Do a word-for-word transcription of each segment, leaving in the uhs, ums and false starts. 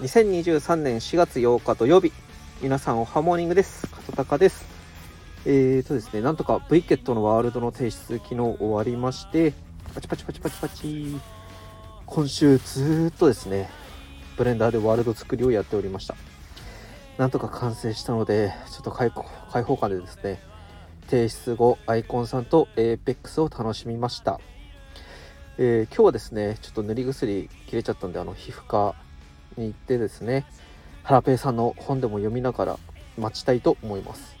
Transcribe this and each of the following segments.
にせんにじゅうさんねんしがつようか土曜日、皆さんおはモーニングです。片高です。えーとですねなんとか V ケットのワールドの提出昨日終わりまして、パチパチパチパチパチ今週ずっとですねブレンダーでワールド作りをやっておりました。なんとか完成したので、ちょっと開放感でですね、提出後アイコンさんと エーペックス を楽しみました。えー、今日はですねちょっと塗り薬切れちゃったんで、あの皮膚科に行ってですね、原ペイさんの本でも読みながら待ちたいと思います。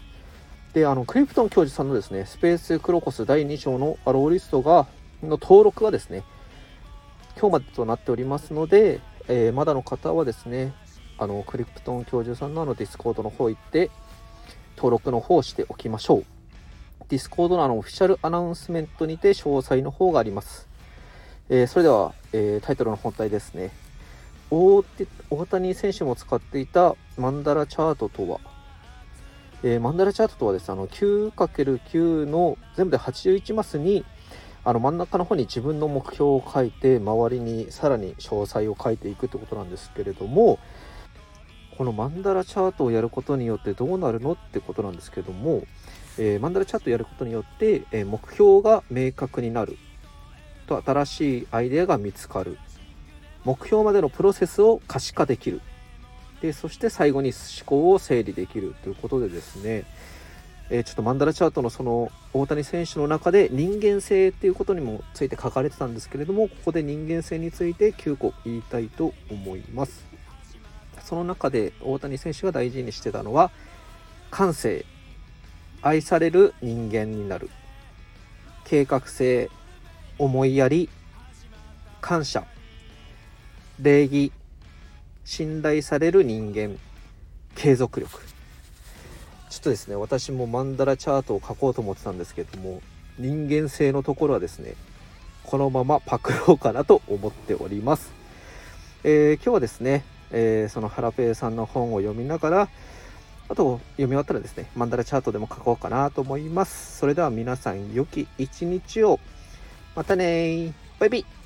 で、あのクリプトン教授さんのですねスペースクロコスだいに章のアローリストがの登録がですね今日までとなっておりますので、えー、まだの方はですねあのクリプトン教授さんのあのディスコードの方行って登録の方をしておきましょう。ディスコードのあのオフィシャルアナウンスメントにて詳細の方があります。えー、それでは、えー、タイトルの本題ですね。大谷選手も使っていたマンダラチャートとは、えー、マンダラチャートとはですね、あの きゅう×きゅう の全部ではちじゅういちマスに、あの真ん中の方に自分の目標を書いて、周りにさらに詳細を書いていくということなんですけれども、このマンダラチャートをやることによってどうなるのってことなんですけども、えー、マンダラチャートをやることによって、えー、目標が明確になると、新しいアイデアが見つかる、目標までのプロセスを可視化できる、でそして最後に思考を整理できるということでですね、えー、ちょっとマンダラチャートのその大谷選手の中で人間性っていうことにもついて書かれてたんですけれども、ここで人間性についてきゅうこ言いたいと思います。その中で大谷選手が大事にしてたのは感性、愛される人間になる、計画性、思いやり、感謝、礼儀、信頼される人間、継続力。ちょっとですね私もマンダラチャートを書こうと思ってたんですけれども、人間性のところはですねこのままパクろうかなと思っております。えー、今日はですね、えー、その原ペイさんの本を読みながら、あと読み終わったらですねマンダラチャートでも書こうかなと思います。それでは皆さん良き一日を。またねー、バイビー。